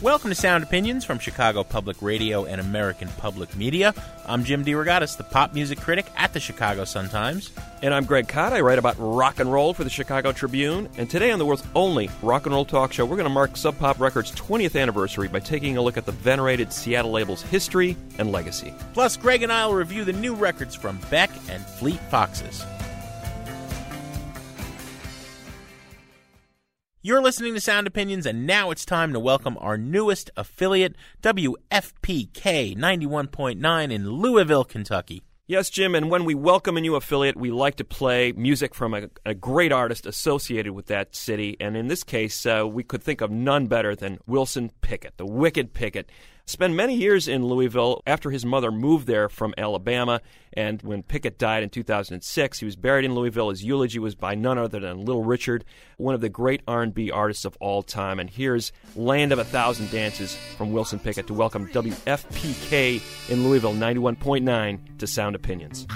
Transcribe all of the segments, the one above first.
Welcome to Sound Opinions from Chicago Public Radio and American Public Media. I'm Jim DeRogatis, the pop music critic at the Chicago Sun-Times. And I'm Greg Kot. I write about rock and roll for the Chicago Tribune. And today on the world's only rock and roll talk show, we're going to mark Sub Pop Records' 20th anniversary by taking a look at the venerated Seattle label's history and legacy. Plus, Greg and I will review the new records from Beck and Fleet Foxes. You're listening to Sound Opinions, and now it's time to welcome our newest affiliate, WFPK 91.9 in Louisville, Kentucky. Yes, Jim, and when we welcome a new affiliate, we like to play music from a great artist associated with that city, and in this case, we could think of none better than Wilson Pickett, the Wicked Pickett. Spent many years in Louisville after his mother moved there from Alabama, and when Pickett died in 2006, he was buried in Louisville. His eulogy was by none other than Little Richard, one of the great R&B artists of all time. And here's Land of a Thousand Dances from Wilson Pickett to welcome WFPK in Louisville 91.9 to Sound Opinions.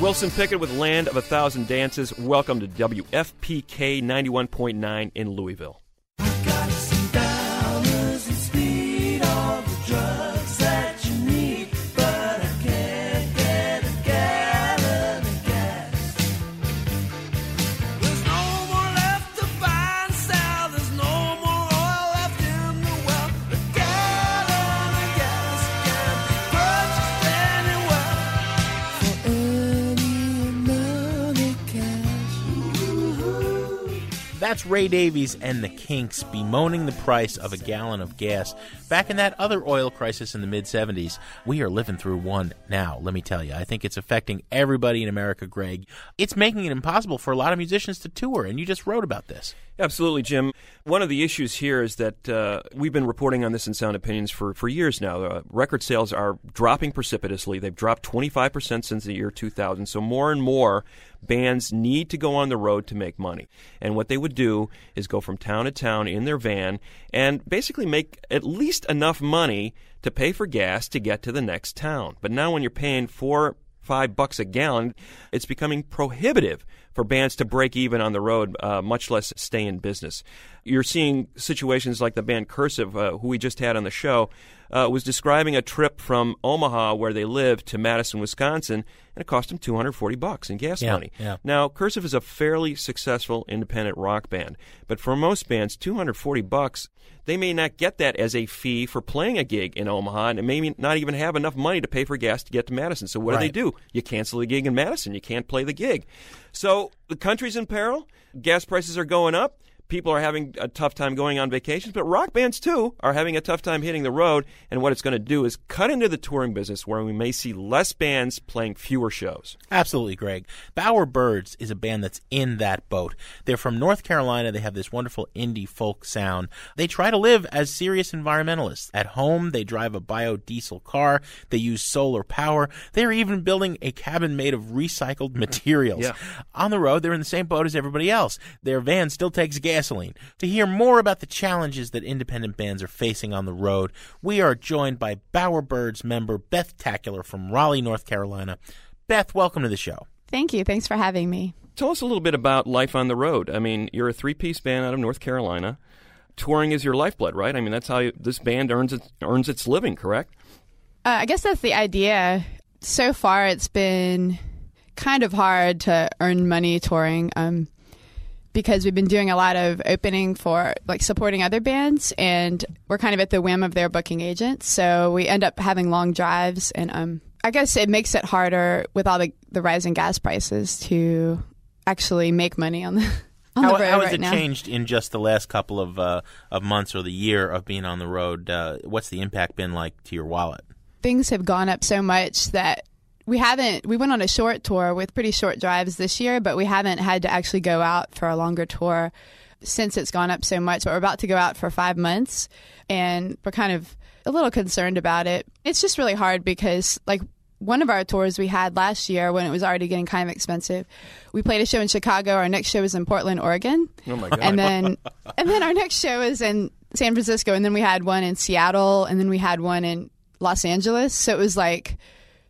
Wilson Pickett with Land of a Thousand Dances. Welcome to WFPK 91.9 in Louisville. That's Ray Davies and the Kinks bemoaning the price of a gallon of gas back in that other oil crisis in the mid-'70s. We are living through one now, let me tell you. I think it's affecting everybody in America, Greg. It's making it impossible for a lot of musicians to tour, and you just wrote about this. Absolutely, Jim. One of the issues here is that we've been reporting on this in Sound Opinions for years now. Record sales are dropping precipitously. They've dropped 25% since the year 2000, so more and more bands need to go on the road to make money. And what they would do is go from town to town in their van and basically make at least enough money to pay for gas to get to the next town. But now when you're paying $4, $5 a gallon, it's becoming prohibitive for bands to break even on the road, much less stay in business. You're seeing situations like the band Cursive, who we just had on the show, was describing a trip from Omaha, where they live, to Madison, Wisconsin, and it cost them $240 in gas money. Yeah. Now, Cursive is a fairly successful independent rock band, but for most bands, $240, they may not get that as a fee for playing a gig in Omaha, and maybe not even have enough money to pay for gas to get to Madison. So what do they do? You cancel the gig in Madison. You can't play the gig. So the country's in peril. Gas prices are going up. People are having a tough time going on vacations, but rock bands, too, are having a tough time hitting the road, and what it's going to do is cut into the touring business, where we may see less bands playing fewer shows. Absolutely, Greg. Bowerbirds is a band that's in that boat. They're from North Carolina. They have this wonderful indie folk sound. They try to live as serious environmentalists. At home, they drive a biodiesel car. They use solar power. They're even building a cabin made of recycled materials. Yeah. On the road, they're in the same boat as everybody else. Their van still takes gas. To hear more about the challenges that independent bands are facing on the road, we are joined by Bowerbirds member Beth Tacular from Raleigh, North Carolina. Beth, welcome to the show. Thank you. Thanks for having me. Tell us a little bit about life on the road. I mean, you're a three-piece band out of North Carolina. Touring is your lifeblood, right? I mean, that's how this band earns its living, correct? I guess that's the idea. So far, it's been kind of hard to earn money touring. Because we've been doing a lot of opening for, like, supporting other bands, and we're kind of at the whim of their booking agents. So we end up having long drives, and I guess it makes it harder with all the rising gas prices to actually make money on the road. How has it changed in just the last couple of months or the year of being on the road? What's the impact been like to your wallet? Things have gone up so much that we went on a short tour with pretty short drives this year, but we haven't had to actually go out for a longer tour since it's gone up so much. But we're about to go out for 5 months, and we're kind of a little concerned about it. It's just really hard because, like, one of our tours we had last year when it was already getting kind of expensive, we played a show in Chicago. Our next show was in Portland, Oregon. Oh, my God. And then our next show is in San Francisco, and then we had one in Seattle, and then we had one in Los Angeles. So it was like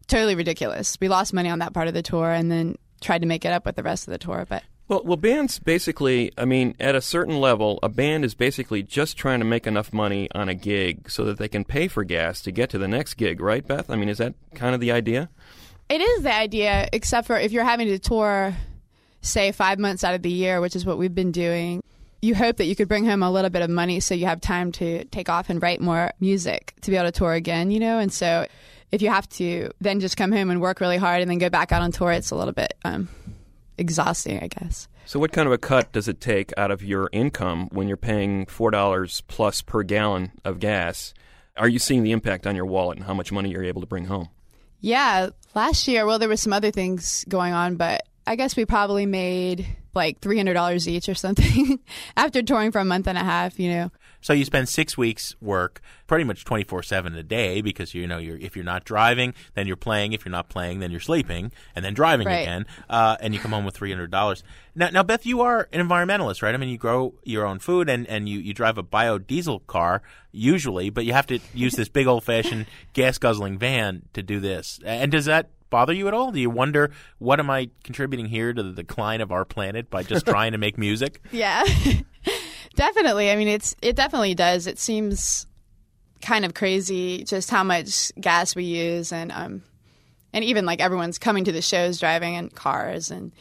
totally ridiculous. We lost money on that part of the tour, and then tried to make it up with the rest of the tour. But well, bands basically, I mean, at a certain level, a band is basically just trying to make enough money on a gig so that they can pay for gas to get to the next gig, right, Beth? I mean, is that kind of the idea? It is the idea, except for if you're having to tour, say, 5 months out of the year, which is what we've been doing, you hope that you could bring home a little bit of money so you have time to take off and write more music to be able to tour again, you know? And so if you have to then just come home and work really hard and then go back out on tour, it's a little bit exhausting, I guess. So what kind of a cut does it take out of your income when you're paying $4 plus per gallon of gas? Are you seeing the impact on your wallet and how much money you're able to bring home? Yeah. Last year, well, there were some other things going on, but I guess we probably made like $300 each or something after touring for a month and a half, you know. So you spend 6 weeks' work pretty much 24/7 a day because, you know, if you're not driving, then you're playing. If you're not playing, then you're sleeping and then driving again. And you come home with $300. Now, Beth, you are an environmentalist, right? I mean, you grow your own food and you drive a biodiesel car usually, but you have to use this big old-fashioned gas-guzzling van to do this. And does that bother you at all? Do you wonder, what am I contributing here to the decline of our planet by just trying to make music? Yeah. Definitely. I mean, it definitely does. It seems kind of crazy just how much gas we use, and even like everyone's coming to the shows driving in cars. And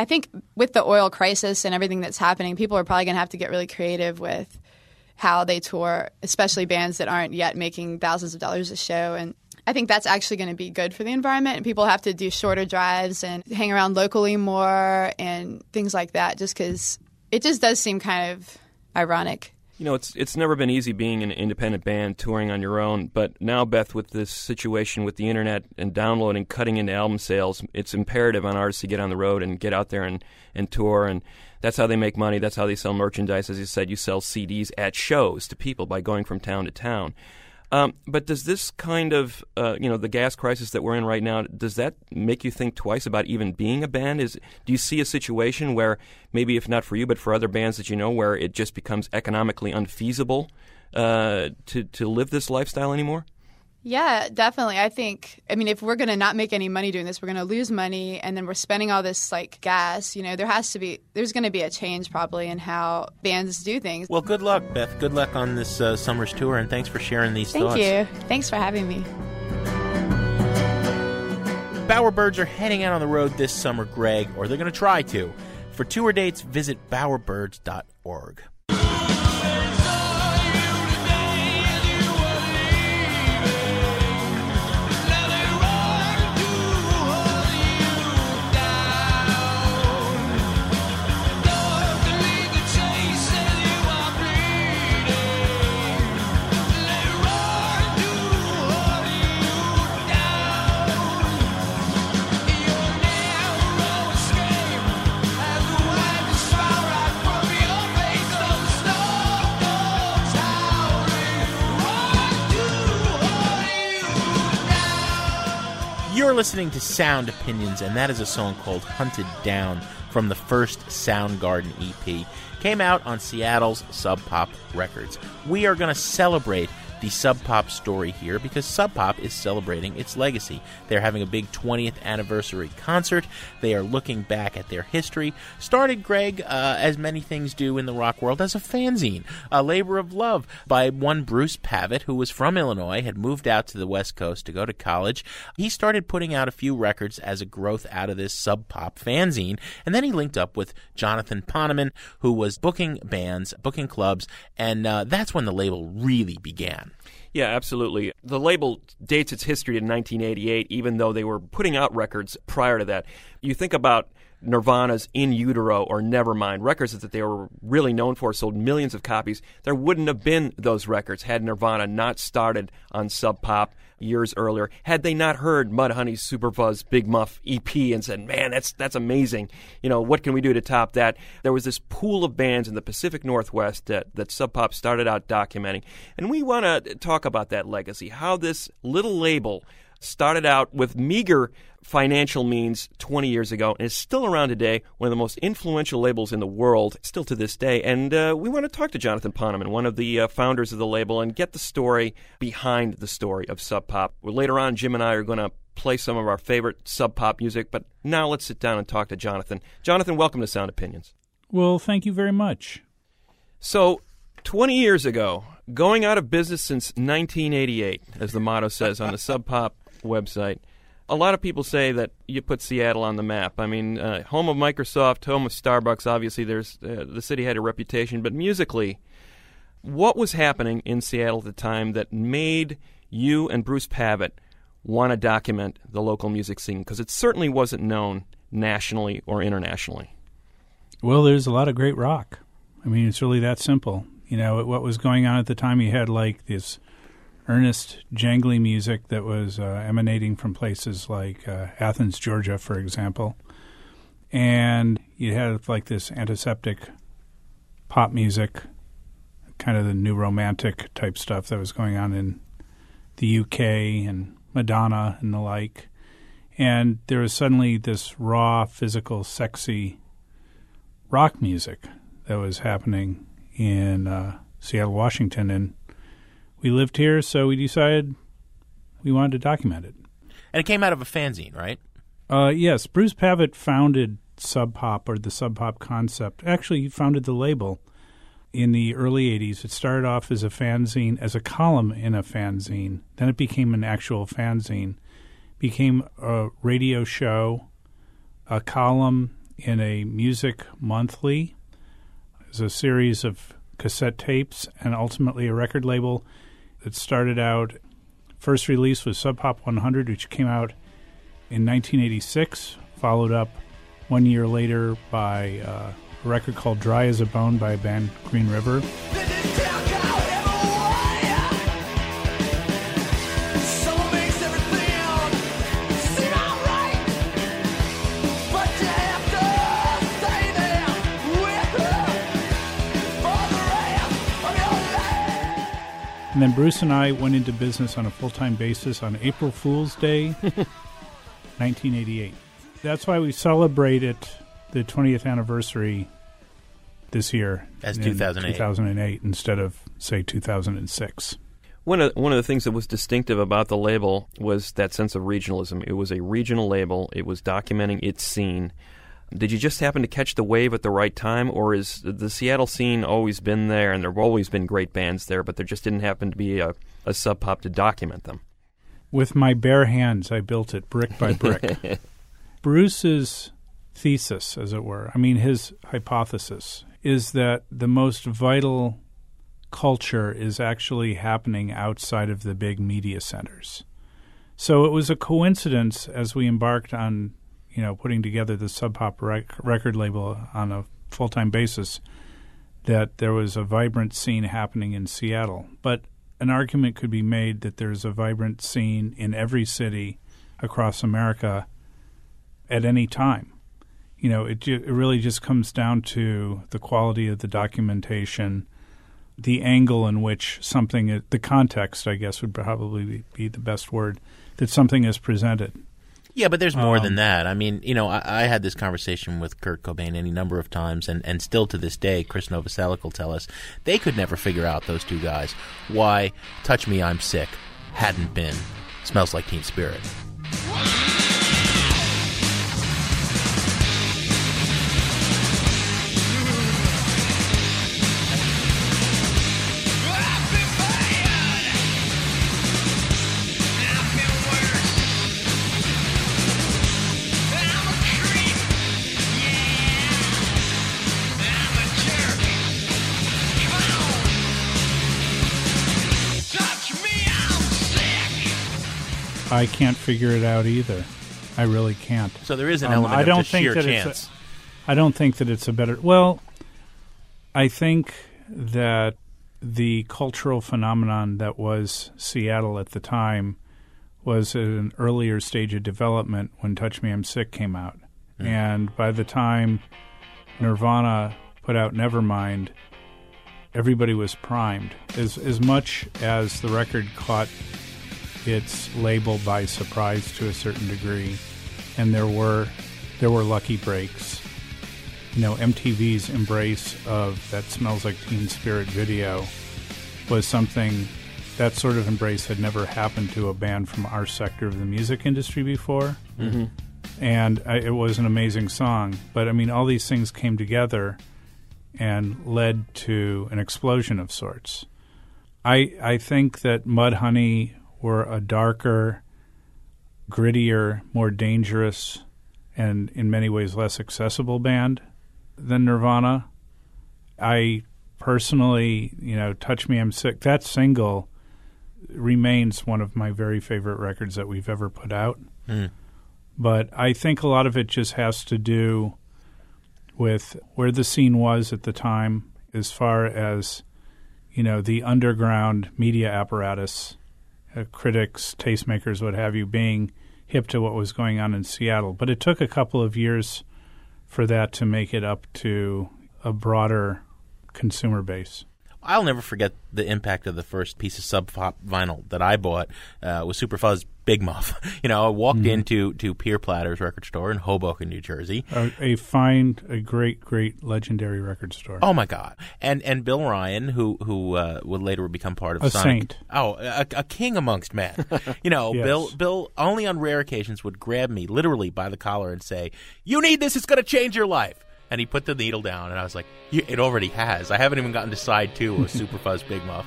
I think with the oil crisis and everything that's happening, people are probably going to have to get really creative with how they tour, especially bands that aren't yet making thousands of dollars a show. And I think that's actually going to be good for the environment, and people have to do shorter drives and hang around locally more and things like that, just because it just does seem kind of ironic. You know, it's never been easy being an independent band, touring on your own. But now, Beth, with this situation with the internet and downloading, cutting into album sales, it's imperative on artists to get on the road and get out there and tour. And that's how they make money. That's how they sell merchandise. As you said, you sell CDs at shows to people by going from town to town. But does this kind of, the gas crisis that we're in right now, does that make you think twice about even being a band? Do you see a situation where maybe, if not for you, but for other bands that you know, where it just becomes economically unfeasible to live this lifestyle anymore? Yeah, definitely. I think, I mean, if we're going to not make any money doing this, we're going to lose money, and then we're spending all this, like, gas. You know, there's going to be a change probably in how bands do things. Well, good luck, Beth. Good luck on this summer's tour, and thanks for sharing these thoughts. Thank you. Thanks for having me. Bowerbirds are heading out on the road this summer, Greg, or they're going to try to. For tour dates, visit bowerbirds.org. You're listening to Sound Opinions, and that is a song called Hunted Down from the first Soundgarden EP. Came out on Seattle's Sub Pop Records. We are going to celebrate the Sub Pop story here because Sub Pop is celebrating its legacy. They're having a big 20th anniversary concert. They are looking back at their history. Started, Greg, as many things do in the rock world, as a fanzine, a labor of love by one Bruce Pavitt, who was from Illinois, had moved out to the West Coast to go to college. He started putting out a few records as a growth out of this Sub Pop fanzine, and then he linked up with Jonathan Poneman, who was booking bands, booking clubs, and that's when the label really began. Yeah, absolutely. The label dates its history in 1988, even though they were putting out records prior to that. You think about Nirvana's In Utero or Nevermind, records that they were really known for, sold millions of copies. There wouldn't have been those records had Nirvana not started on Sub Pop years earlier, had they not heard Mudhoney's Superfuzz Big Muff EP and said, man, that's amazing. You know, what can we do to top that? There was this pool of bands in the Pacific Northwest that Sub Pop started out documenting. And we want to talk about that legacy, how this little label started out with meager financial means 20 years ago and is still around today, one of the most influential labels in the world, still to this day. And we want to talk to Jonathan Poneman, one of the founders of the label, and get the story behind the story of Sub Pop. Later on, Jim and I are going to play some of our favorite Sub Pop music, but now let's sit down and talk to Jonathan. Jonathan, welcome to Sound Opinions. Well, thank you very much. So, 20 years ago, going out of business since 1988, as the motto says on the Sub Pop website. A lot of people say that you put Seattle on the map. I mean, home of Microsoft, home of Starbucks, obviously there's the city had a reputation, but musically, what was happening in Seattle at the time that made you and Bruce Pavitt want to document the local music scene? Because it certainly wasn't known nationally or internationally. Well, there's a lot of great rock. I mean, it's really that simple. You know, what was going on at the time, you had like this earnest, jangly music that was emanating from places like Athens, Georgia, for example. And you had like this antiseptic pop music, kind of the new romantic type stuff that was going on in the UK and Madonna and the like. And there was suddenly this raw, physical, sexy rock music that was happening in Seattle, Washington, and we lived here, so we decided we wanted to document it. And it came out of a fanzine, right? Yes. Bruce Pavitt founded Sub Pop, or the Sub Pop concept. Actually, he founded the label in the early 80s. It started off as a fanzine, as a column in a fanzine. Then it became an actual fanzine. It became a radio show, a column in a music monthly. It was a series of cassette tapes and ultimately a record label. It started out, first release was Sub Pop 100, which came out in 1986, followed up 1 year later by a record called Dry as a Bone by a band, Green River. And then Bruce and I went into business on a full-time basis on April Fool's Day, 1988. That's why we celebrated the 20th anniversary this year. As 2008. 2008 instead of, say, 2006. One of the things that was distinctive about the label was that sense of regionalism. It was a regional label. It was documenting its scene. Did you just happen to catch the wave at the right time, or is the Seattle scene always been there, and there have always been great bands there, but there just didn't happen to be a Sub Pop to document them? With my bare hands, I built it brick by brick. Bruce's thesis, as it were, I mean his hypothesis, is that the most vital culture is actually happening outside of the big media centers. So it was a coincidence as we embarked on putting together the Sub Pop record label on a full-time basis that there was a vibrant scene happening in Seattle. But an argument could be made that there's a vibrant scene in every city across America at any time. It really just comes down to the quality of the documentation, the angle in which something – the context, I guess, would probably be the best word – that something is presented. Yeah, but there's more than that. I mean, I had this conversation with Kurt Cobain any number of times, and still to this day, Chris Novoselic will tell us they could never figure out, those two guys, why Touch Me, I'm Sick hadn't been Smells Like Teen Spirit. I can't figure it out either. I really can't. So there is an element of the sheer chance. I don't think that it's a better... Well, I think that the cultural phenomenon that was Seattle at the time was at an earlier stage of development when Touch Me, I'm Sick came out. Mm. And by the time Nirvana put out Nevermind, everybody was primed. As much as the record caught its label by surprise to a certain degree, and there were lucky breaks. MTV's embrace of that Smells Like Teen Spirit video was something that sort of embrace had never happened to a band from our sector of the music industry before. Mm-hmm. And it was an amazing song. But I mean, all these things came together and led to an explosion of sorts. I think that Mudhoney were a darker, grittier, more dangerous, and in many ways less accessible band than Nirvana. I personally, Touch Me, I'm Sick, that single remains one of my very favorite records that we've ever put out. Mm. But I think a lot of it just has to do with where the scene was at the time as far as, the underground media apparatus, critics, tastemakers, what have you, being hip to what was going on in Seattle. But it took a couple of years for that to make it up to a broader consumer base. I'll never forget the impact of the first piece of Sub Pop vinyl that I bought was Superfuzz Big Muff. I walked into Pier Platter's record store in Hoboken, New Jersey. A great, great legendary record store. Oh, my God. And Bill Ryan, who would later become part of Sonic. Saint. Oh, a king amongst men. Yes. Bill only on rare occasions would grab me literally by the collar and say, "You need this, it's going to change your life." And he put the needle down, and I was like, it already has. I haven't even gotten to side 2 of Superfuzz Big Muff.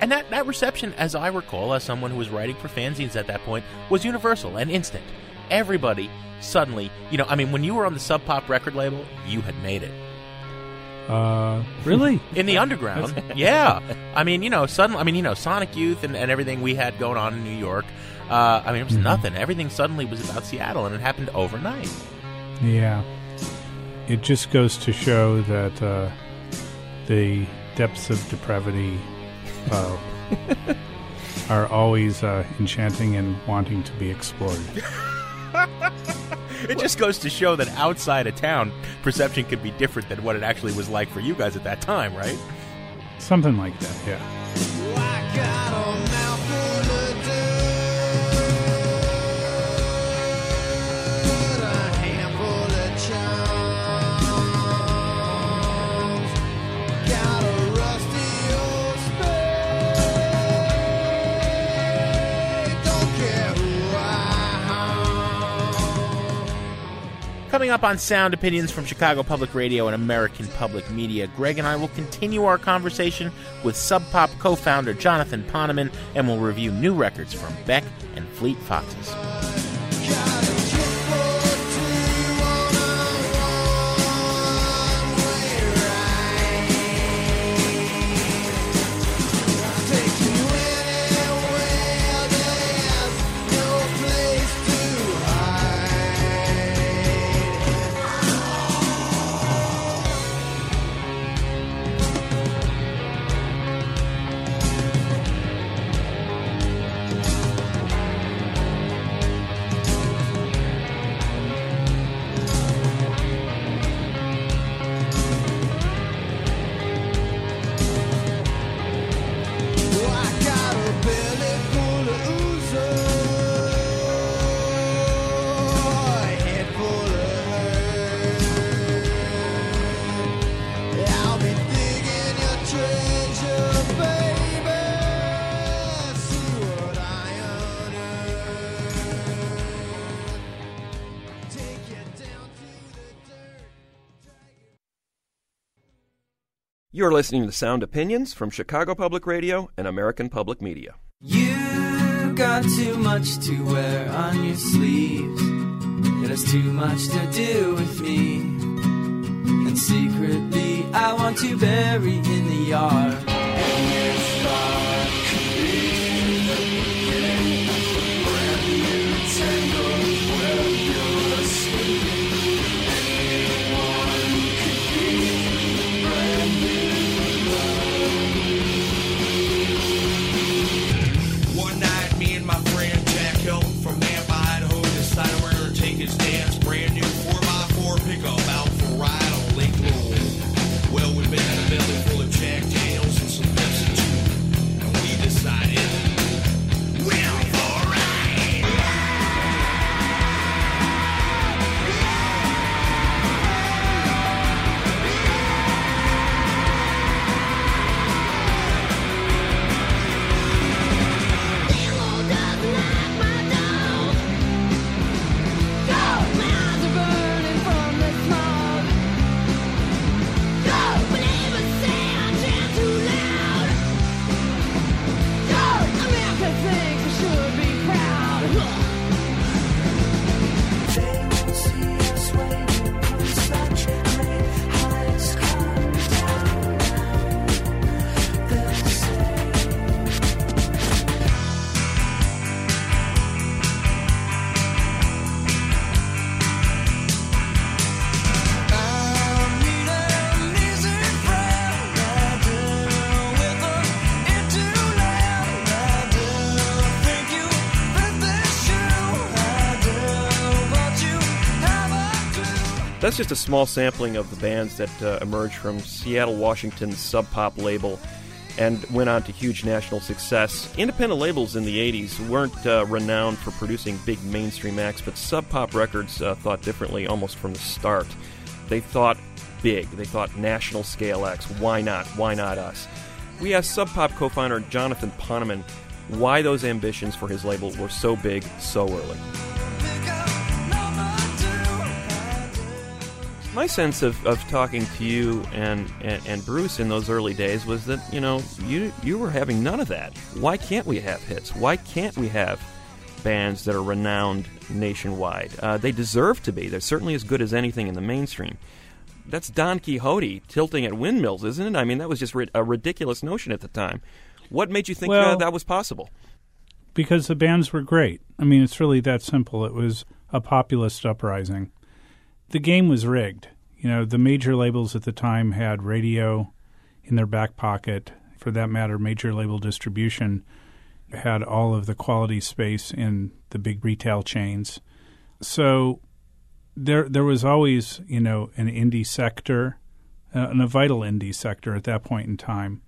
And that reception, as I recall, as someone who was writing for fanzines at that point, was universal and instant. Everybody suddenly, when you were on the Sub Pop record label, you had made it. Really? In the underground, yeah. Suddenly, Sonic Youth and everything we had going on in New York, it was nothing. Everything suddenly was about Seattle, and it happened overnight. Yeah. It just goes to show that the depths of depravity are always enchanting and wanting to be explored. It just goes to show that outside of town, perception could be different than what it actually was like for you guys at that time, right? Something like that, yeah. Well, I got a mouthful to do, a handful of charms. Got a rusty old spade. Coming up on Sound Opinions from Chicago Public Radio and American Public Media, Greg and I will continue our conversation with Sub Pop co-founder Jonathan Poneman, and we'll review new records from Beck and Fleet Foxes. You're listening to Sound Opinions from Chicago Public Radio and American Public Media. You got too much to wear on your sleeves. It has too much to do with me. And secretly, I want to bury in the yard. That's just a small sampling of the bands that emerged from Seattle, Washington's Sub Pop label and went on to huge national success. Independent labels in the 80s weren't renowned for producing big mainstream acts, but Sub Pop Records thought differently almost from the start. They thought big. They thought national scale acts. Why not? Why not us? We asked Sub Pop co-founder Jonathan Poneman why those ambitions for his label were so big so early. My sense of talking to you and Bruce in those early days was that, you know, you were having none of that. Why can't we have hits? Why can't we have bands that are renowned nationwide? They deserve to be. They're certainly as good as anything in the mainstream. That's Don Quixote tilting at windmills, isn't it? I mean, that was just a ridiculous notion at the time. What made you think that was possible? Because the bands were great. I mean, it's really that simple. It was a populist uprising. The game was rigged. You know, the major labels at the time had radio in their back pocket. For that matter, major label distribution had all of the quality space in the big retail chains. So there was always, you know, an indie sector, and a vital indie sector at that point in time.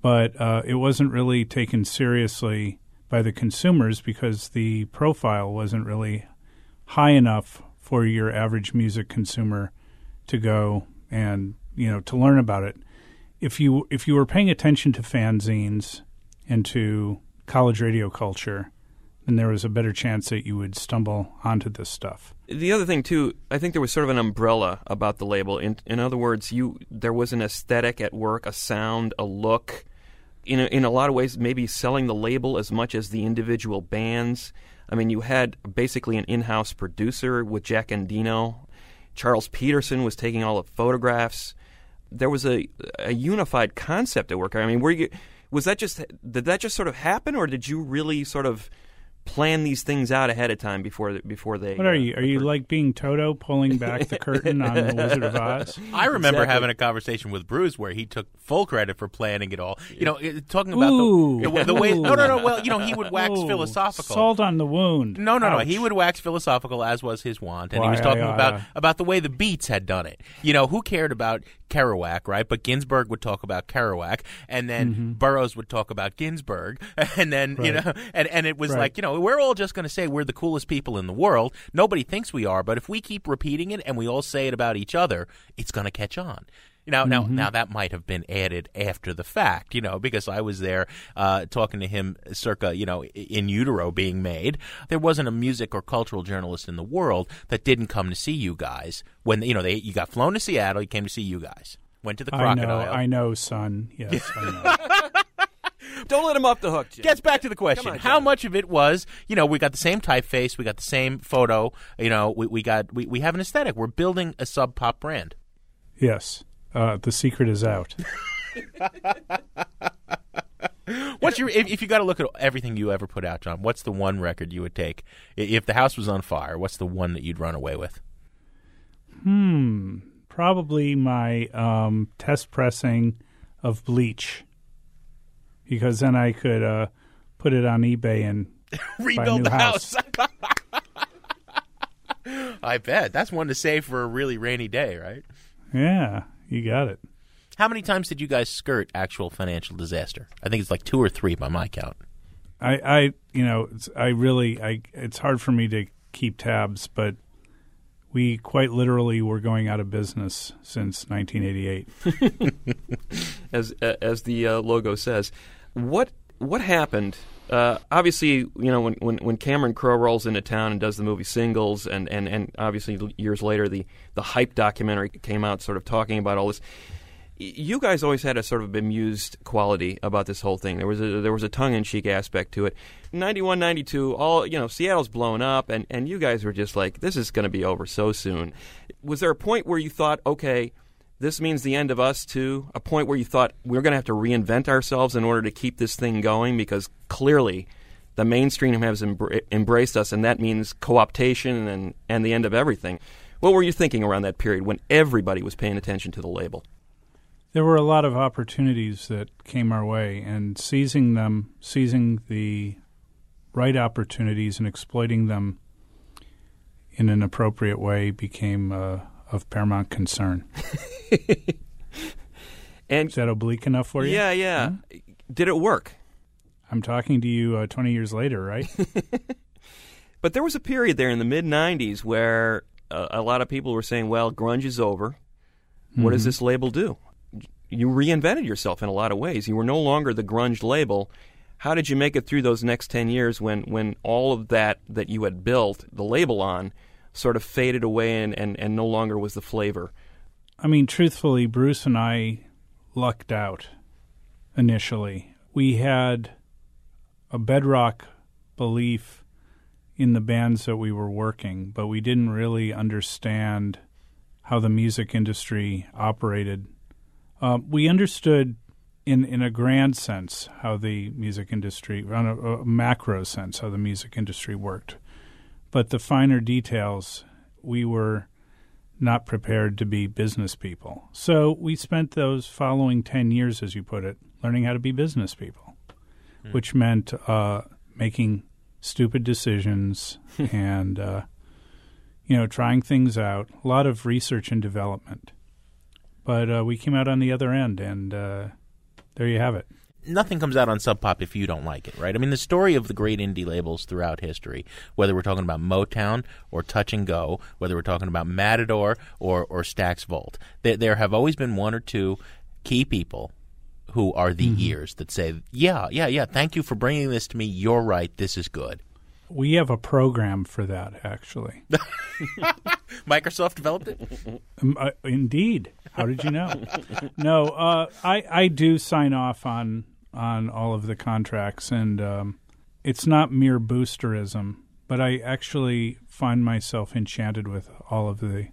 But it wasn't really taken seriously by the consumers because the profile wasn't really high enough for your average music consumer to go and, you know, to learn about it. If you were paying attention to fanzines and to college radio culture, and there was a better chance that you would stumble onto this stuff. The other thing, too, I think there was sort of an umbrella about the label. In other words, there was an aesthetic at work, a sound, a look. In a lot of ways, maybe selling the label as much as the individual bands. I mean, you had basically an in-house producer with Jack Endino. Charles Peterson was taking all the photographs. There was a unified concept at work. I mean, did that just sort of happen, or did you really sort of plan these things out ahead of time before they... What are you? Are you like being Toto, pulling back the curtain on The Wizard of Oz? I remember having a conversation with Bruce where he took full credit for planning it all. You know, talking about the way... No. Well, you know, he would wax philosophical. Salt on the wound. No. He would wax philosophical, as was his wont, and he was talking about the way the Beats had done it. You know, who cared about Kerouac, right? But Ginsberg would talk about Kerouac, and then Burroughs would talk about Ginsberg, and then, you know, and it was like, you know, we're all just going to say we're the coolest people in the world. Nobody thinks we are, but if we keep repeating it and we all say it about each other, it's going to catch on. Now that might have been added after the fact, you know, because I was there talking to him circa, you know, in utero being made. There wasn't a music or cultural journalist in the world that didn't come to see you guys. When, you know, you got flown to Seattle, you came to see you guys. Went to the Crocodile. I know, son. Yes, I know. Don't let him off the hook, Jim. Gets back to the question. How much of it was, you know, we got the same typeface, we got the same photo, you know, we have an aesthetic. We're building a Sub Pop brand. Yes. The secret is out. What's your, if you got to look at everything you ever put out, John, what's the one record you would take? If the house was on fire, what's the one that you'd run away with? Probably my test pressing of Bleach. Because then I could put it on eBay and rebuild the house. I bet. That's one to save for a really rainy day, right? Yeah, you got it. How many times did you guys skirt actual financial disaster? I think it's like 2 or 3 by my count. It's hard for me to keep tabs, but we quite literally were going out of business since 1988. As the logo says. What happened? Obviously, you know, when Cameron Crowe rolls into town and does the movie Singles, and obviously years later the Hype documentary came out sort of talking about all this. You guys always had a sort of bemused quality about this whole thing. There was a tongue-in-cheek aspect to it. 91, 92, all, you know, Seattle's blown up, and you guys were just like, this is going to be over so soon. Was there a point where you thought, okay, this means the end of us too? A point where you thought we're going to have to reinvent ourselves in order to keep this thing going, because clearly the mainstream has embraced us, and that means co-optation and the end of everything. What were you thinking around that period when everybody was paying attention to the label? There were a lot of opportunities that came our way, and seizing the right opportunities and exploiting them in an appropriate way became of paramount concern. And is that oblique enough for you? Yeah. Huh? Did it work? I'm talking to you 20 years later, right? But there was a period there in the mid-'90s where a lot of people were saying, well, grunge is over. What does this label do? You reinvented yourself in a lot of ways. You were no longer the grunge label. How did you make it through those next 10 years when all of that you had built the label on sort of faded away and no longer was the flavor? I mean, truthfully, Bruce and I lucked out initially. We had a bedrock belief in the bands that we were working, but we didn't really understand how the music industry operated. We understood in a grand sense how the music industry, on a macro sense, how the music industry worked. But the finer details, we were not prepared to be business people. So we spent those following 10 years, as you put it, learning how to be business people, which meant making stupid decisions and, you know, trying things out, a lot of research and development. But we came out on the other end, and there you have it. Nothing comes out on Sub Pop if you don't like it, right? I mean, the story of the great indie labels throughout history, whether we're talking about Motown or Touch and Go, whether we're talking about Matador or Stax Volt, there have always been one or two key people who are the ears that say, yeah, thank you for bringing this to me. You're right. This is good. We have a program for that, actually. Microsoft developed it? Indeed. How did you know? No, I do sign off on all of the contracts, and it's not mere boosterism, but I actually find myself enchanted with all of the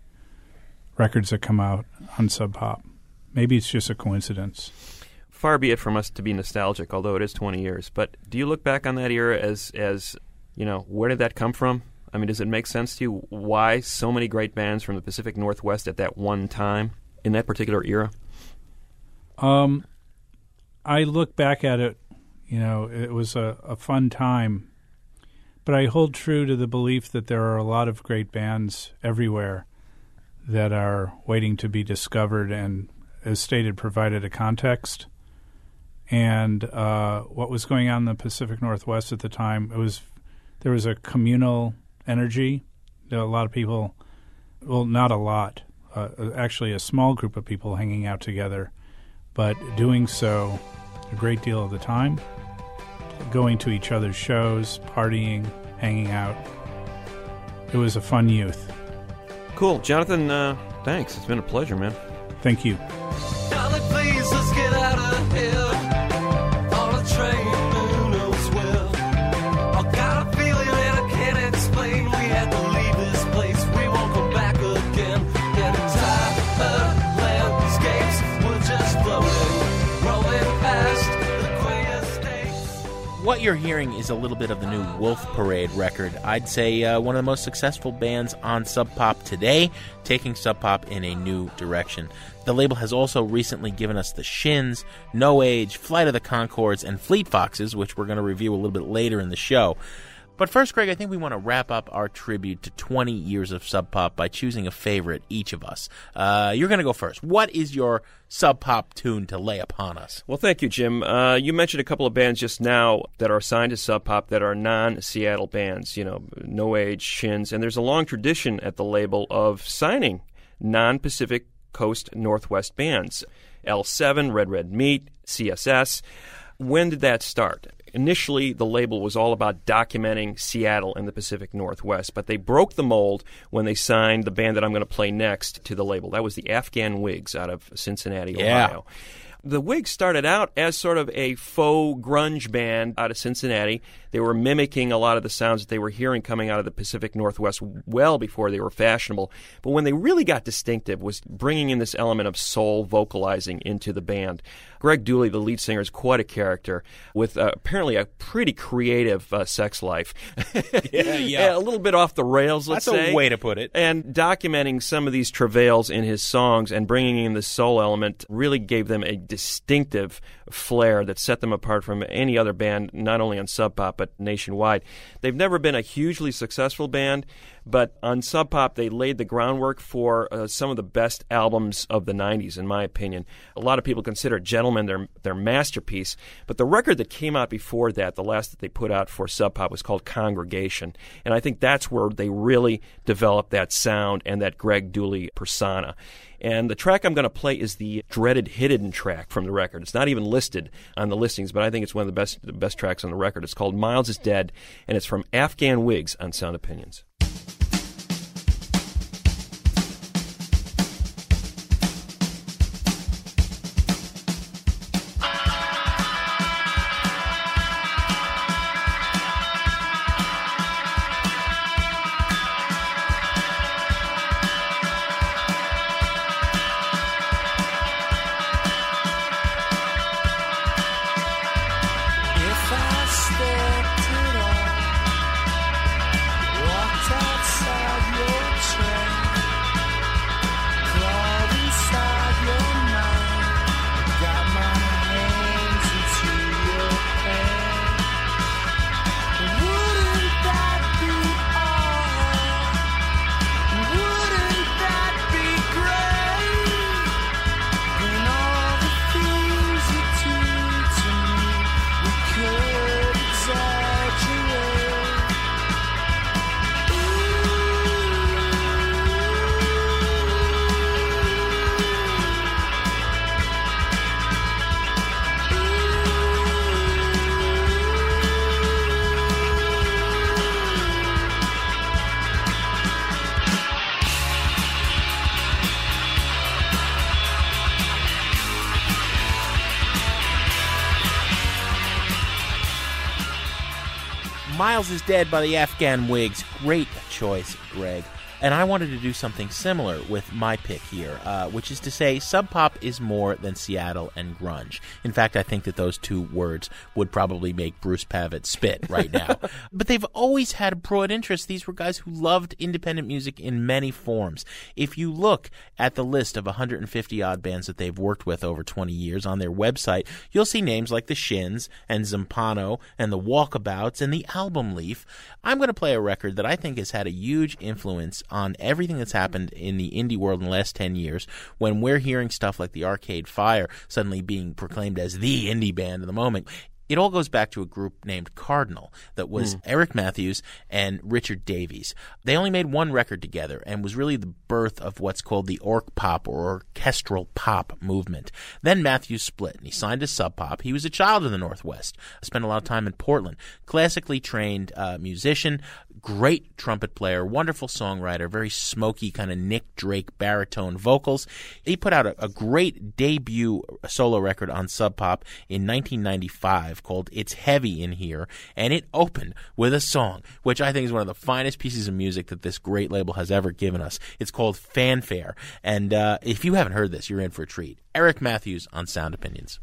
records that come out on Sub Pop. Maybe it's just a coincidence. Far be it from us to be nostalgic, although it is 20 years. But do you look back on that era as you know, where did that come from? I mean, does it make sense to you why so many great bands from the Pacific Northwest at that one time in that particular era? I look back at it, you know, it was a fun time. But I hold true to the belief that there are a lot of great bands everywhere that are waiting to be discovered and, as stated, provided a context. And what was going on in the Pacific Northwest at the time, there was a communal energy. There were a lot of people, well, not a lot, actually a small group of people hanging out together, but doing so a great deal of the time, going to each other's shows, partying, hanging out. It was a fun youth. Cool. Jonathan, thanks. It's been a pleasure, man. Thank you. Darling, please, let's get out of here on a train, who knows where. I got a feeling that I can't explain. We had to leave this place. We won't go back again. And tired landscapes were just floating, rolling past the queer states. What you're hearing is a little bit of the new Wolf Parade record. I'd say one of the most successful bands on Sub Pop today, taking Sub Pop in a new direction. The label has also recently given us The Shins, No Age, Flight of the Conchords, and Fleet Foxes, which we're going to review a little bit later in the show. But first, Greg, I think we want to wrap up our tribute to 20 years of Sub Pop by choosing a favorite, each of us. You're going to go first. What is your Sub Pop tune to lay upon us? Well, thank you, Jim. You mentioned a couple of bands just now that are signed to Sub Pop that are non-Seattle bands, you know, No Age, Shins, and there's a long tradition at the label of signing non-Pacific Coast Northwest bands, L7, Red Red Meat, CSS. When did that start? Initially, the label was all about documenting Seattle and the Pacific Northwest, but they broke the mold when they signed the band that I'm going to play next to the label. That was the Afghan Whigs out of Cincinnati, Ohio. The Whigs started out as sort of a faux grunge band out of Cincinnati. They were mimicking a lot of the sounds that they were hearing coming out of the Pacific Northwest well before they were fashionable. But when they really got distinctive was bringing in this element of soul vocalizing into the band. Greg Dooley, the lead singer, is quite a character with apparently a pretty creative sex life. A little bit off the rails, let's say. That's a way to put it. And documenting some of these travails in his songs and bringing in the soul element really gave them a distinctive flair that set them apart from any other band, not only on Sub Pop, but nationwide. They've never been a hugely successful band, but on Sub Pop, they laid the groundwork for some of the best albums of the 90s, in my opinion. A lot of people consider Gentlemen their masterpiece, but the record that came out before that, the last that they put out for Sub Pop, was called Congregation, and I think that's where they really developed that sound and that Greg Dooley persona. And the track I'm going to play is the dreaded hidden track from the record. It's not even listed on the listings, but I think it's one of the best tracks on the record. It's called Miles is Dead, and it's from Afghan Whigs on Sound Opinions. I Miles is Dead by the Afghan Whigs. Great choice, Greg. And I wanted to do something similar with my pick here, which is to say Sub Pop is more than Seattle and grunge. In fact, I think that those two words would probably make Bruce Pavitt spit right now. But they've always had a broad interest. These were guys who loved independent music in many forms. If you look at the list of 150-odd bands that they've worked with over 20 years on their website, you'll see names like The Shins and Zampano and The Walkabouts and The Album Leaf. I'm going to play a record that I think has had a huge influence on everything that's happened in the indie world in the last 10 years, when we're hearing stuff like the Arcade Fire suddenly being proclaimed as the indie band of the moment. It all goes back to a group named Cardinal that was Eric Matthews and Richard Davies. They only made one record together and was really the birth of what's called the orc pop or orchestral pop movement. Then Matthews split and he signed to Sub Pop. He was a child of the Northwest. Spent a lot of time in Portland. Classically trained musician, great trumpet player, wonderful songwriter, very smoky kind of Nick Drake baritone vocals. He put out a great debut solo record on Sub Pop in 1995. Called It's Heavy In Here, and it opened with a song which I think is one of the finest pieces of music that this great label has ever given us. It's called Fanfare, and if you haven't heard this, you're in for a treat. Eric Matthews on Sound Opinions.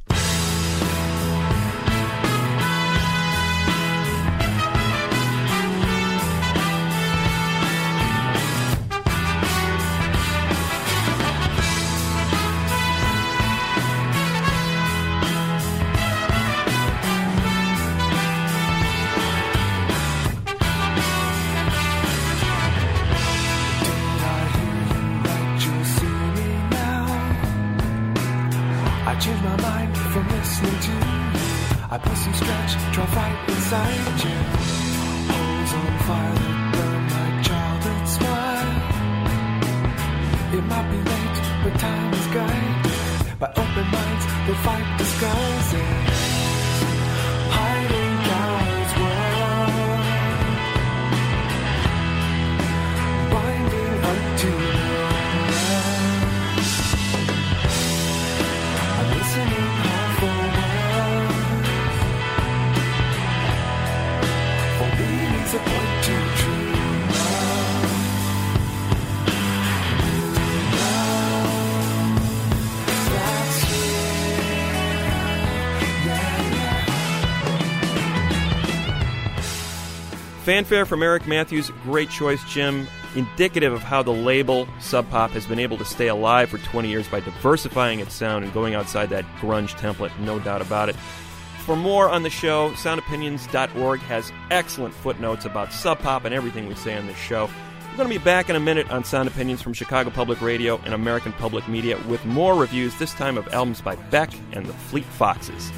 Fanfare from Eric Matthews, great choice, Jim. Indicative of how the label Sub Pop has been able to stay alive for 20 years by diversifying its sound and going outside that grunge template, no doubt about it. For more on the show, soundopinions.org has excellent footnotes about Sub Pop and everything we say on this show. We're going to be back in a minute on Sound Opinions from Chicago Public Radio and American Public Media with more reviews, this time of albums by Beck and the Fleet Foxes.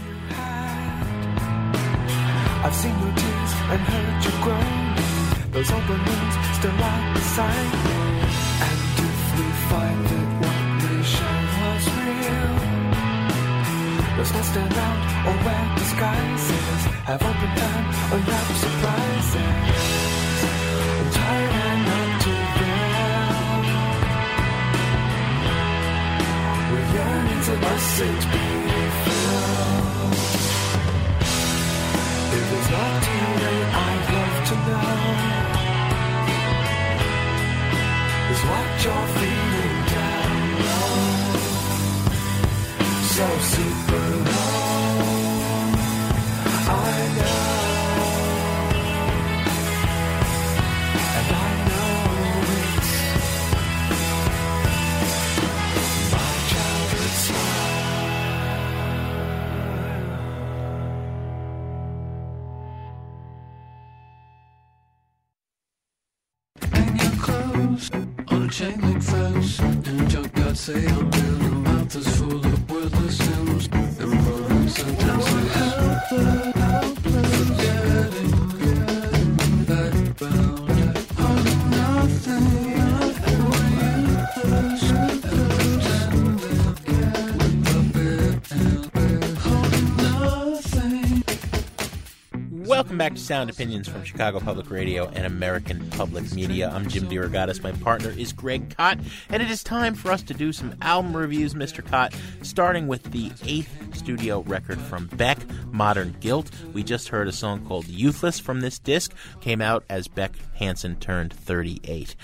I've seen your tears and heard you groan. Those open wounds still lie beside me. And if we find that what we shared was real, those no stand out or wear disguises. Have open time or love surprises. I'm tired and not too real. We're yearning to message be filled. If it's not too late, I'd love to know. Is what you're feeling down low, so super low. I know, and I know it. My childhood smile. On a chain link fence, in a junkyard, say I'm ill. Your mouth is full of worthless hymns and broken sentences. Now we're getting backbound. All or nothing, we're useless. back to Sound Opinions from Chicago Public Radio and American Public Media. I'm Jim DeRogatis. My partner is Greg Kot, and it is time for us to do some album reviews, Mr. Kot, starting with the 8th studio record from Beck, Modern Guilt. We just heard a song called Youthless from this disc. Came out as Beck Hansen turned 38.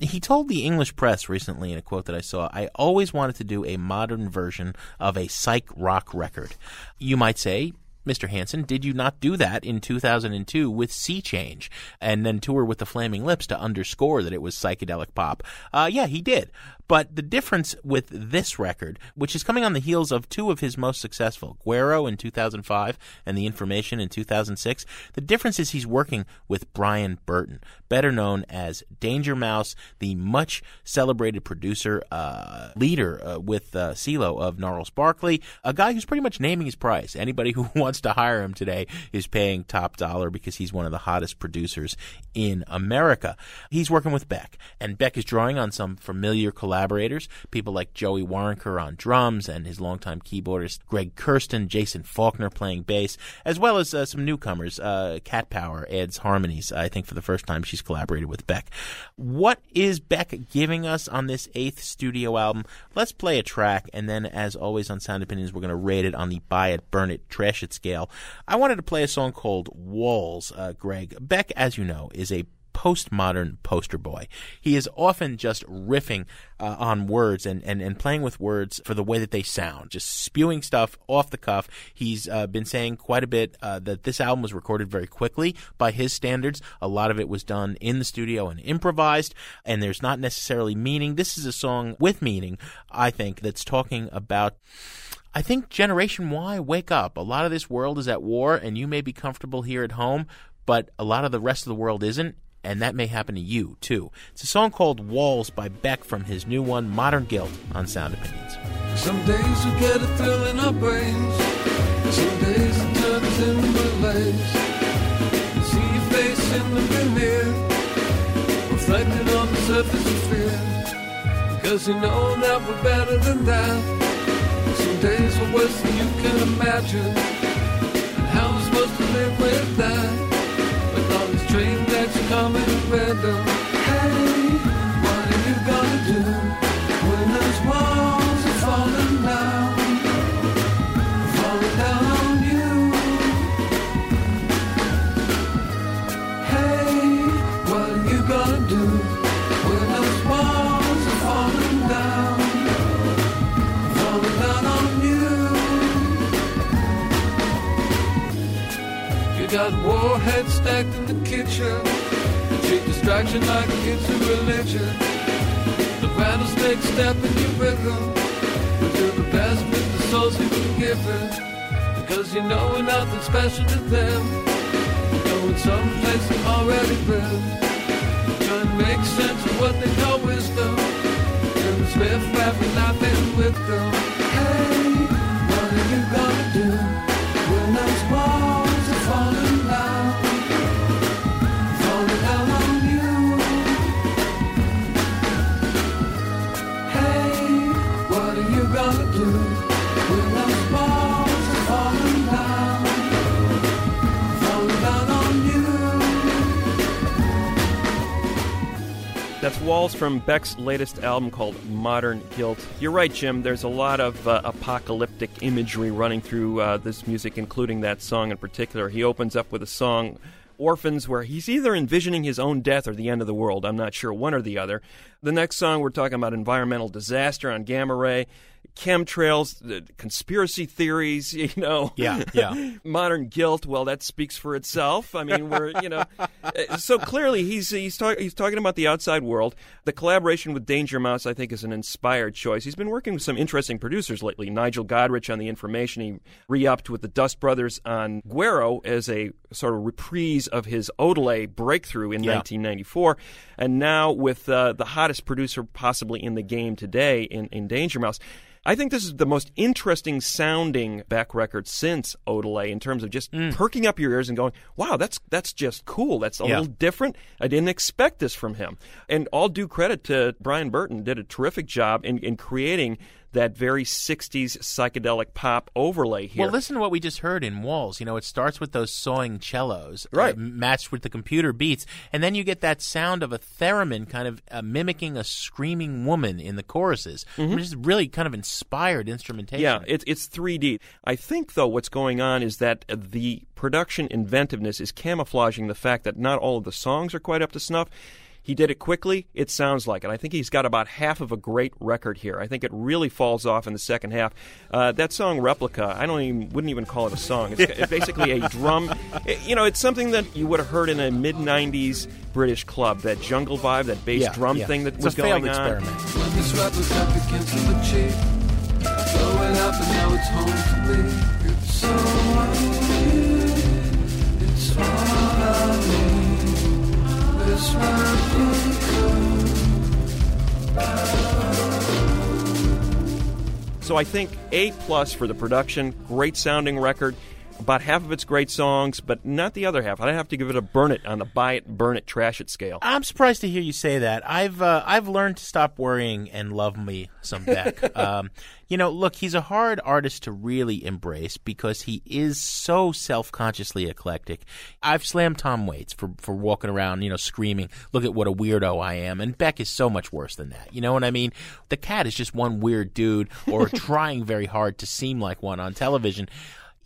He told the English press recently in a quote that I saw, "I always wanted to do a modern version of a psych rock record." You might say, Mr. Hansen, did you not do that in 2002 with Sea Change and then tour with the Flaming Lips to underscore that it was psychedelic pop? Yeah, he did. But the difference with this record, which is coming on the heels of two of his most successful, Guero in 2005 and The Information in 2006, the difference is he's working with Brian Burton, better known as Danger Mouse, the much celebrated producer, leader with CeeLo of Gnarls Barkley, a guy who's pretty much naming his price. Anybody who wants to hire him today is paying top dollar because he's one of the hottest producers in America. He's working with Beck, and Beck is drawing on some familiar collaborators, people like Joey Waronker on drums and his longtime keyboardist Greg Kurstin, Jason Faulkner playing bass, as well as some newcomers. Cat Power adds harmonies, I think, for the first time she's collaborated with Beck. What is Beck giving us on this 8th studio album? Let's play a track, and then, as always on Sound Opinions, we're going to rate it on the Buy It, Burn It, Trash It scale. I wanted to play a song called Walls, Greg. Beck, as you know, is a postmodern poster boy. He is often just riffing on words and playing with words for the way that they sound, just spewing stuff off the cuff. He's been saying quite a bit that this album was recorded very quickly by his standards. A lot of it was done in the studio and improvised, and there's not necessarily meaning. This is a song with meaning, I think, that's talking about, I think, Generation Y, wake up. A lot of this world is at war, and you may be comfortable here at home, but a lot of the rest of the world isn't. And that may happen to you, too. It's a song called Walls by Beck from his new one, Modern Guilt, on Sound Opinions. Some days we get a thrill in our brains. Some days it turns into lies. You see your face in the mirror, reflected on the surface of fear. Because you know that we're better than that. Some days are worse than you can imagine. And how we're supposed to live with that. Train that's coming at random. Hey, what are you gonna do when those walls are falling down on you? Hey, what are you gonna do when those walls are falling down on you? You got warheads stacked in the kitchen, treat distraction like it's a religion. The rattlesnake step in your rhythm. We do the best with the souls we've been given. Because you know we're nothing special to them. We're going someplace they've already been. Trying to make sense of what they call wisdom. And the swift rap and I've been with them. Hey, what are you gonna do when those walls are falling down? That's Walls from Beck's latest album called Modern Guilt. You're right, Jim. There's a lot of apocalyptic imagery running through this music, including that song in particular. He opens up with a song, Orphans, where he's either envisioning his own death or the end of the world. I'm not sure, one or the other. The next song, we're talking about environmental disaster on gamma ray, chemtrails, conspiracy theories, you know. Yeah. Modern Guilt, well, that speaks for itself. I mean, we're, you know. So clearly he's talking about the outside world. The collaboration with Danger Mouse, I think, is an inspired choice. He's been working with some interesting producers lately. Nigel Godrich on The Information. He re-upped with the Dust Brothers on Guero as a sort of reprise of his Odelay breakthrough in 1994. And now with the hottest producer possibly in the game today in Danger Mouse. I think this is the most interesting sounding Beck record since Odelay in terms of just perking up your ears and going, wow, that's just cool. That's a little different. I didn't expect this from him. And all due credit to Brian Burton, did a terrific job in creating that very 60s psychedelic pop overlay here. Well, listen to what we just heard in Walls. You know, it starts with those sawing cellos matched with the computer beats, and then you get that sound of a theremin kind of mimicking a screaming woman in the choruses, which is really kind of inspired instrumentation. Yeah, it's 3D. I think, though, what's going on is that the production inventiveness is camouflaging the fact that not all of the songs are quite up to snuff. He did it quickly. It sounds like it. I think he's got about half of a great record here. I think it really falls off in the second half. That song, Replica, I wouldn't even call it a song. It's basically a drum. It's something that you would have heard in a mid-'90s British club, that jungle vibe, that bass drum thing that was going on. It's a failed experiment. This replica begins with a G. Blow it up and now it's home to me. It's all I need. It's all I need. So I think A+ for the production, great sounding record. About half of it's great songs, but not the other half. I'd have to give it a burn it on the buy it, burn it, trash it scale. I'm surprised to hear you say that. I've learned to stop worrying and love me some Beck. Look, he's a hard artist to really embrace because he is so self-consciously eclectic. I've slammed Tom Waits for walking around, screaming, look at what a weirdo I am. And Beck is so much worse than that. You know what I mean? The Cat is just one weird dude or trying very hard to seem like one on television.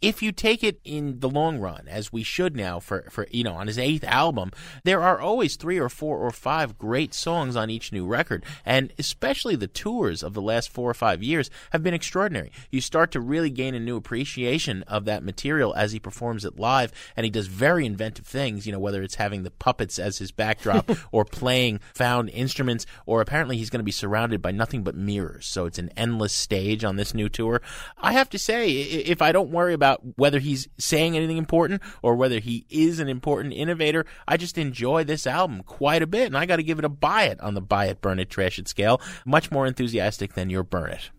If you take it in the long run, as we should now for on his 8th album, there are always 3 or 4 or 5 great songs on each new record. And especially the tours of the last 4 or 5 years have been extraordinary. You start to really gain a new appreciation of that material as he performs it live. And he does very inventive things, whether it's having the puppets as his backdrop or playing found instruments, or apparently he's going to be surrounded by nothing but mirrors. So it's an endless stage on this new tour. I have to say, if I don't worry about whether he's saying anything important or whether he is an important innovator, I just enjoy this album quite a bit, and I got to give it a buy it on the buy it, burn it, trash it scale. Much more enthusiastic than your burn it.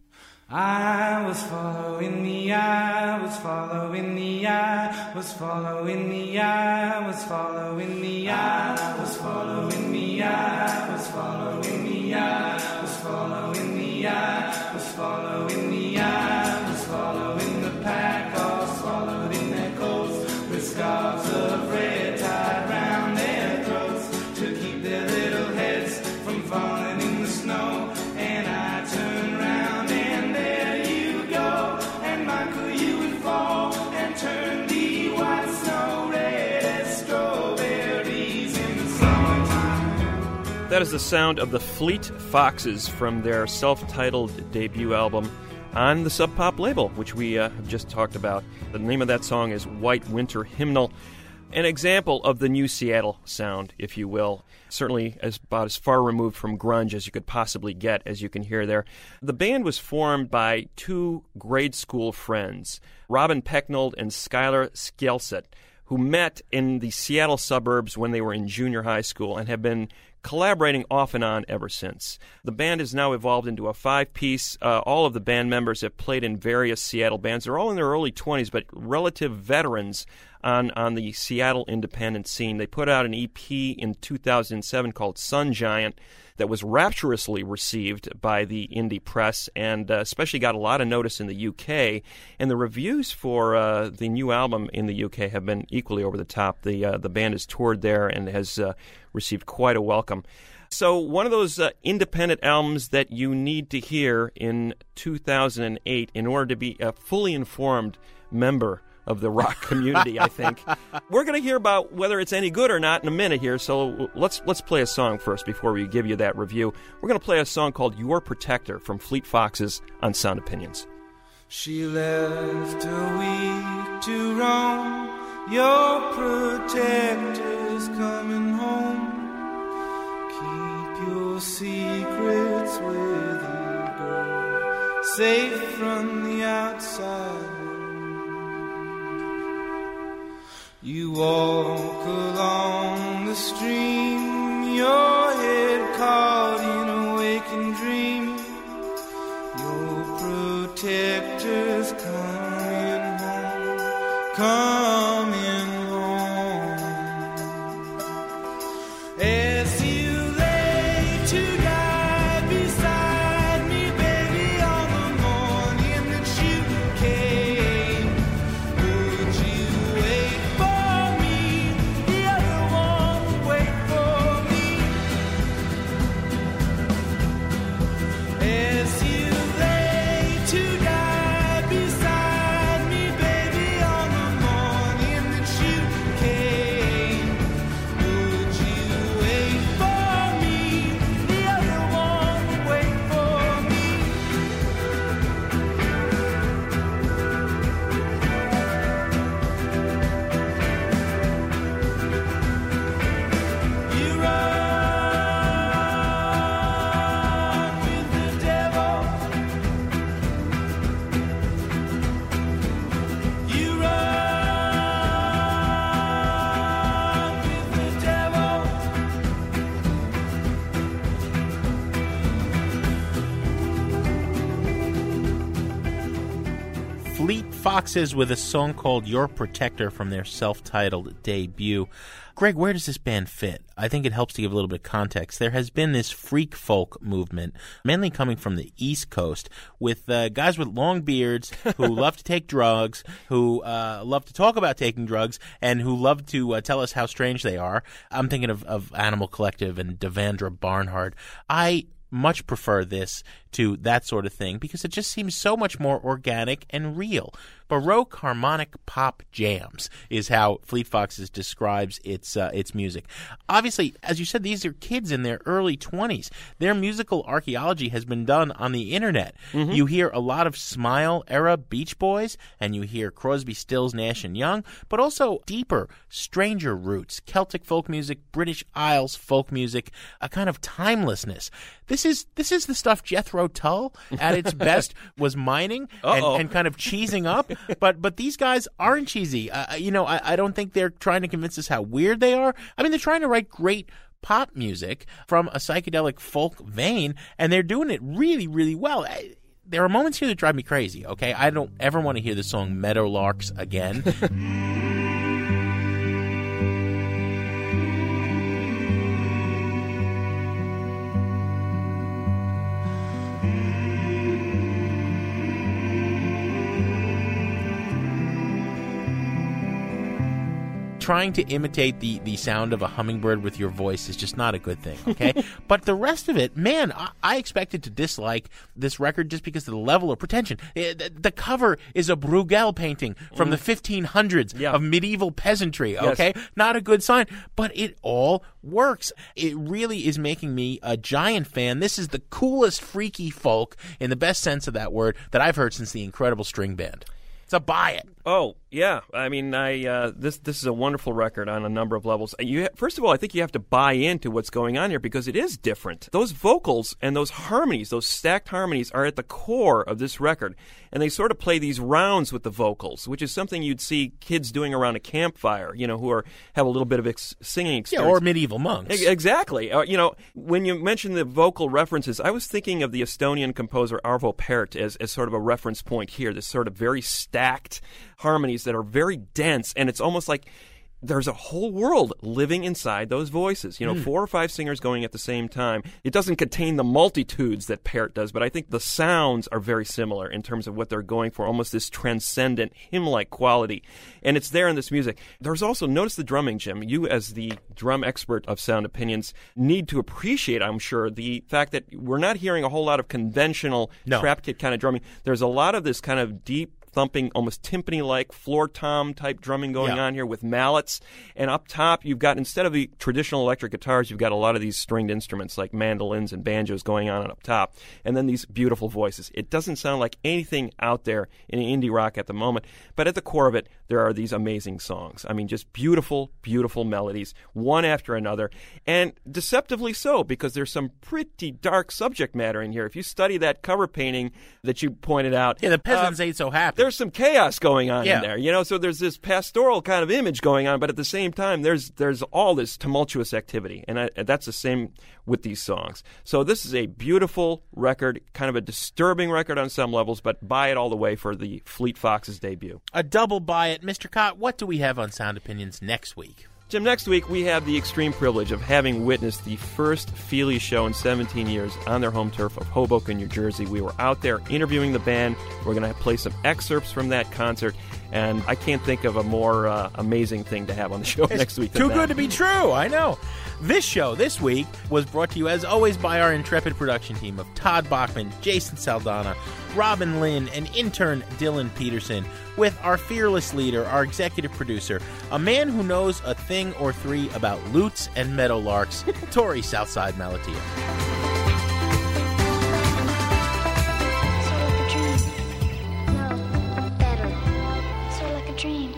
I was following the pack. That is the sound of the Fleet Foxes from their self-titled debut album on the Sub Pop label, which we have just talked about. The name of that song is White Winter Hymnal, an example of the new Seattle sound, if you will. Certainly about as far removed from grunge as you could possibly get, as you can hear there. The band was formed by 2 grade school friends, Robin Pecknold and Skylar Skjelset, who met in the Seattle suburbs when they were in junior high school and have been collaborating off and on ever since. The band has now evolved into a 5-piece. All of the band members have played in various Seattle bands. They're all in their early 20s, but relative veterans on the Seattle independent scene. They put out an EP in 2007 called Sun Giant that was rapturously received by the indie press and especially got a lot of notice in the UK. And the reviews for the new album in the UK have been equally over the top. The band has toured there and has received quite a welcome. So one of those independent albums that you need to hear in 2008 in order to be a fully informed member of the rock community, I think. We're going to hear about whether it's any good or not in a minute here, so let's play a song first before we give you that review. We're going to play a song called Your Protector from Fleet Foxes on Sound Opinions. She left her weak to roam, your protector's coming home. Keep your secrets with you, girl, safe from the outside. You walk along the stream, your head caught in a waking dream. Your protector's coming home, coming home. As you lay to die beside me, baby, on the morning. Foxes with a song called Your Protector from their self-titled debut. Greg, where does this band fit? I think it helps to give a little bit of context. There has been this freak folk movement, mainly coming from the East Coast, with guys with long beards who love to take drugs, who love to talk about taking drugs, and who love to tell us how strange they are. I'm thinking of Animal Collective and Devandra Barnhart. I much prefer this to that sort of thing because it just seems so much more organic and real. Baroque harmonic pop jams is how Fleet Foxes describes its music. Obviously, as you said, these are kids in their early 20s. Their musical archaeology has been done on the internet. Mm-hmm. You hear a lot of Smile-era Beach Boys, and you hear Crosby, Stills, Nash & Young, but also deeper, stranger roots, Celtic folk music, British Isles folk music, a kind of timelessness. This is the stuff Jethro Tull, at its best, was mining and kind of cheesing up. But these guys aren't cheesy. I don't think they're trying to convince us how weird they are. I mean, they're trying to write great pop music from a psychedelic folk vein, and they're doing it really, really well. There are moments here that drive me crazy, okay? I don't ever want to hear the song Meadowlarks again. Trying to imitate the sound of a hummingbird with your voice is just not a good thing, okay? But the rest of it, man, I expected to dislike this record just because of the level of pretension. The cover is a Bruegel painting from the 1500s of medieval peasantry, okay? Yes. Not a good sign, but it all works. It really is making me a giant fan. This is the coolest freaky folk, in the best sense of that word, that I've heard since the Incredible String Band. So buy it. Oh, yeah. I mean, this is a wonderful record on a number of levels. First of all, I think you have to buy into what's going on here because it is different. Those vocals and those harmonies, those stacked harmonies, are at the core of this record. And they sort of play these rounds with the vocals, which is something you'd see kids doing around a campfire, you know, who have a little bit of singing experience. Yeah, or medieval monks. Exactly. When you mentioned the vocal references, I was thinking of the Estonian composer Arvo Pärt as sort of a reference point here, this sort of very stacked harmonies that are very dense, and it's almost like there's a whole world living inside those voices. Four or five singers going at the same time. It doesn't contain the multitudes that Parrott does, but I think the sounds are very similar in terms of what they're going for, almost this transcendent hymn-like quality. And it's there in this music. There's also, notice the drumming, Jim. You, as the drum expert of Sound Opinions, need to appreciate, I'm sure, the fact that we're not hearing a whole lot of conventional trap kit kind of drumming. There's a lot of this kind of deep, thumping, almost timpani-like, floor tom-type drumming going on here with mallets. And up top, you've got, instead of the traditional electric guitars, you've got a lot of these stringed instruments like mandolins and banjos going on up top. And then these beautiful voices. It doesn't sound like anything out there in indie rock at the moment. But at the core of it, there are these amazing songs. I mean, just beautiful, beautiful melodies, one after another. And deceptively so, because there's some pretty dark subject matter in here. If you study that cover painting that you pointed out. Yeah, the peasants ain't so happy. There's some chaos going on in there, so there's this pastoral kind of image going on, but at the same time, there's all this tumultuous activity, and that's the same with these songs. So this is a beautiful record, kind of a disturbing record on some levels, but buy it all the way for the Fleet Foxes debut. A double buy it. Mr. Kot, what do we have on Sound Opinions next week? Jim, next week we have the extreme privilege of having witnessed the first Feely show in 17 years on their home turf of Hoboken, New Jersey. We were out there interviewing the band. We're going to play some excerpts from that concert, and I can't think of a more amazing thing to have on the show next week. Too good to be true, I know. This show this week was brought to you, as always, by our intrepid production team of Todd Bachman, Jason Saldana, Robin Lynn, and intern Dylan Peterson, with our fearless leader, our executive producer, a man who knows a thing or three about lutes and meadowlarks, Tori Southside Malatia. Sort of a dream. No, better. Sort of like a dream.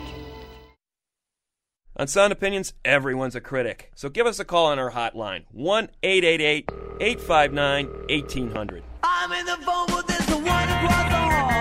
On Sound Opinions, everyone's a critic. So give us a call on our hotline, 1-888-859-1800. I'm in the phone booth, there's the one across the hall.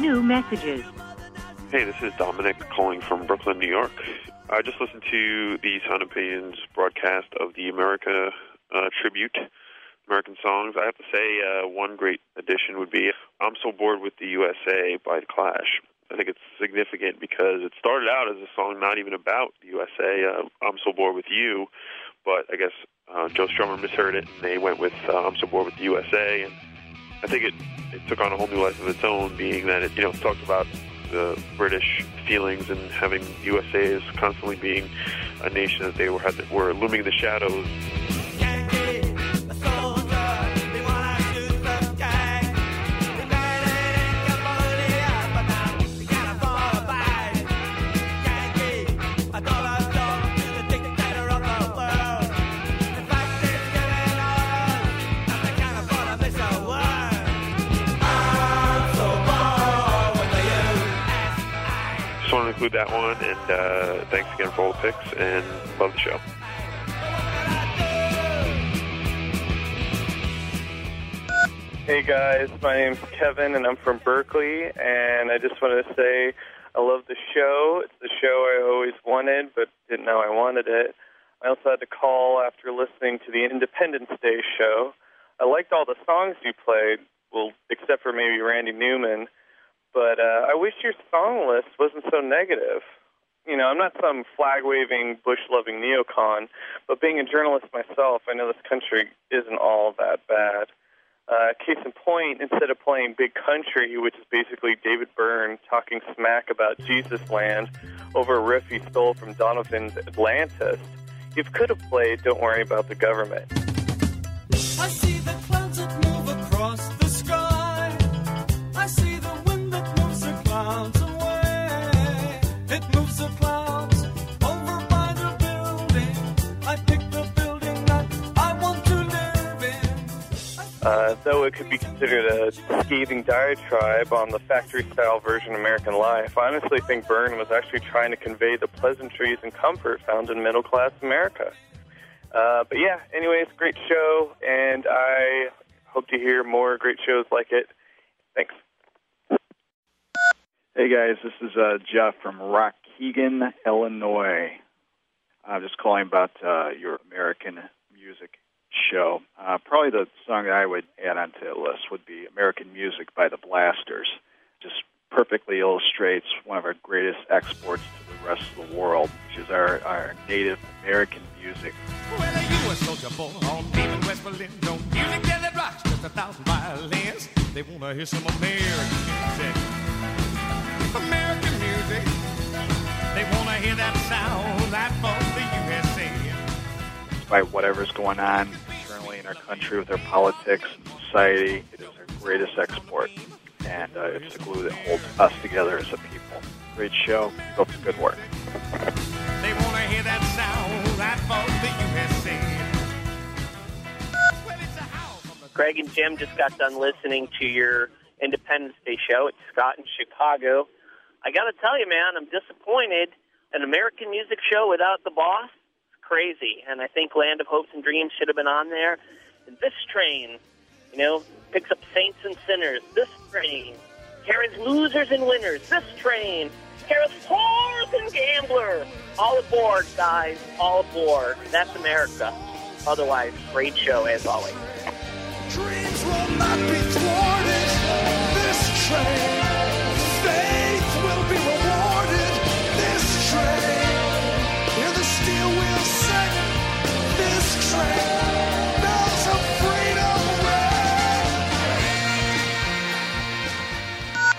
New messages. Hey, this is Dominic calling from Brooklyn, New York. I just listened to the Sound Opinions broadcast of the America tribute, American songs. I have to say one great addition would be I'm So Bored with the USA by The Clash. I think it's significant because it started out as a song not even about the USA, I'm So Bored with You, but I guess Joe Strummer misheard it, and they went with I'm So Bored with the USA, and I think it took on a whole new life of its own, being that it, you know, talked about the British feelings and having USA as constantly being a nation that they were looming in the shadows. Include that one, and thanks again for all the picks, and love the show. Hey guys, my name's Kevin, and I'm from Berkeley, and I just wanted to say I love the show. It's the show I always wanted, but didn't know I wanted it. I also had to call after listening to the Independence Day show. I liked all the songs you played, well, except for maybe Randy Newman. But I wish your song list wasn't so negative. You know, I'm not some flag-waving, bush-loving neocon, but being a journalist myself, I know this country isn't all that bad. Case in point, instead of playing Big Country, which is basically David Byrne talking smack about Jesus Land over a riff he stole from Donovan's Atlantis, you could have played Don't Worry About the Government. I see the clouds that move across the sky. I see the clouds away. It moves the clouds over by the building. I pick the building that I want to live in. Though it could be considered a scathing diatribe on the factory-style version of American life, I honestly think Byrne was actually trying to convey the pleasantries and comfort found in middle-class America. But yeah, anyways, great show, and I hope to hear more great shows like it. Thanks. Hey guys, this is Jeff from Waukegan, Illinois. I'm just calling about your American music show. Probably the song that I would add onto the list would be American Music by the Blasters. Just perfectly illustrates one of our greatest exports to the rest of the world, which is our native American music. Whether you a soldier boy or even West Berlin, don't music that rocks just 1,000 violins. They want to hear some American music. American music. They want to hear that sound, that from the USA. Despite whatever's going on currently in our country with our politics and society, it is our greatest export, and it's the glue that holds us together as a people. Great show. Hope it's good work. They want to hear that sound, that from the USA. Well, it's a howl from the... Greg and Jim just got done listening to your Independence Day show. It's Scott in Chicago. I got to tell you, man, I'm disappointed. An American music show without the boss? It's crazy. And I think Land of Hopes and Dreams should have been on there. And This Train, you know, picks up saints and sinners. This train carries losers and winners. This train carries whores and gamblers. All aboard, guys. All aboard. That's America. Otherwise, great show as always. Dreams will not be thwarted. This train. Faith will be rewarded. This train. Hear the steel wheels sing. This train. Bells of freedom ring.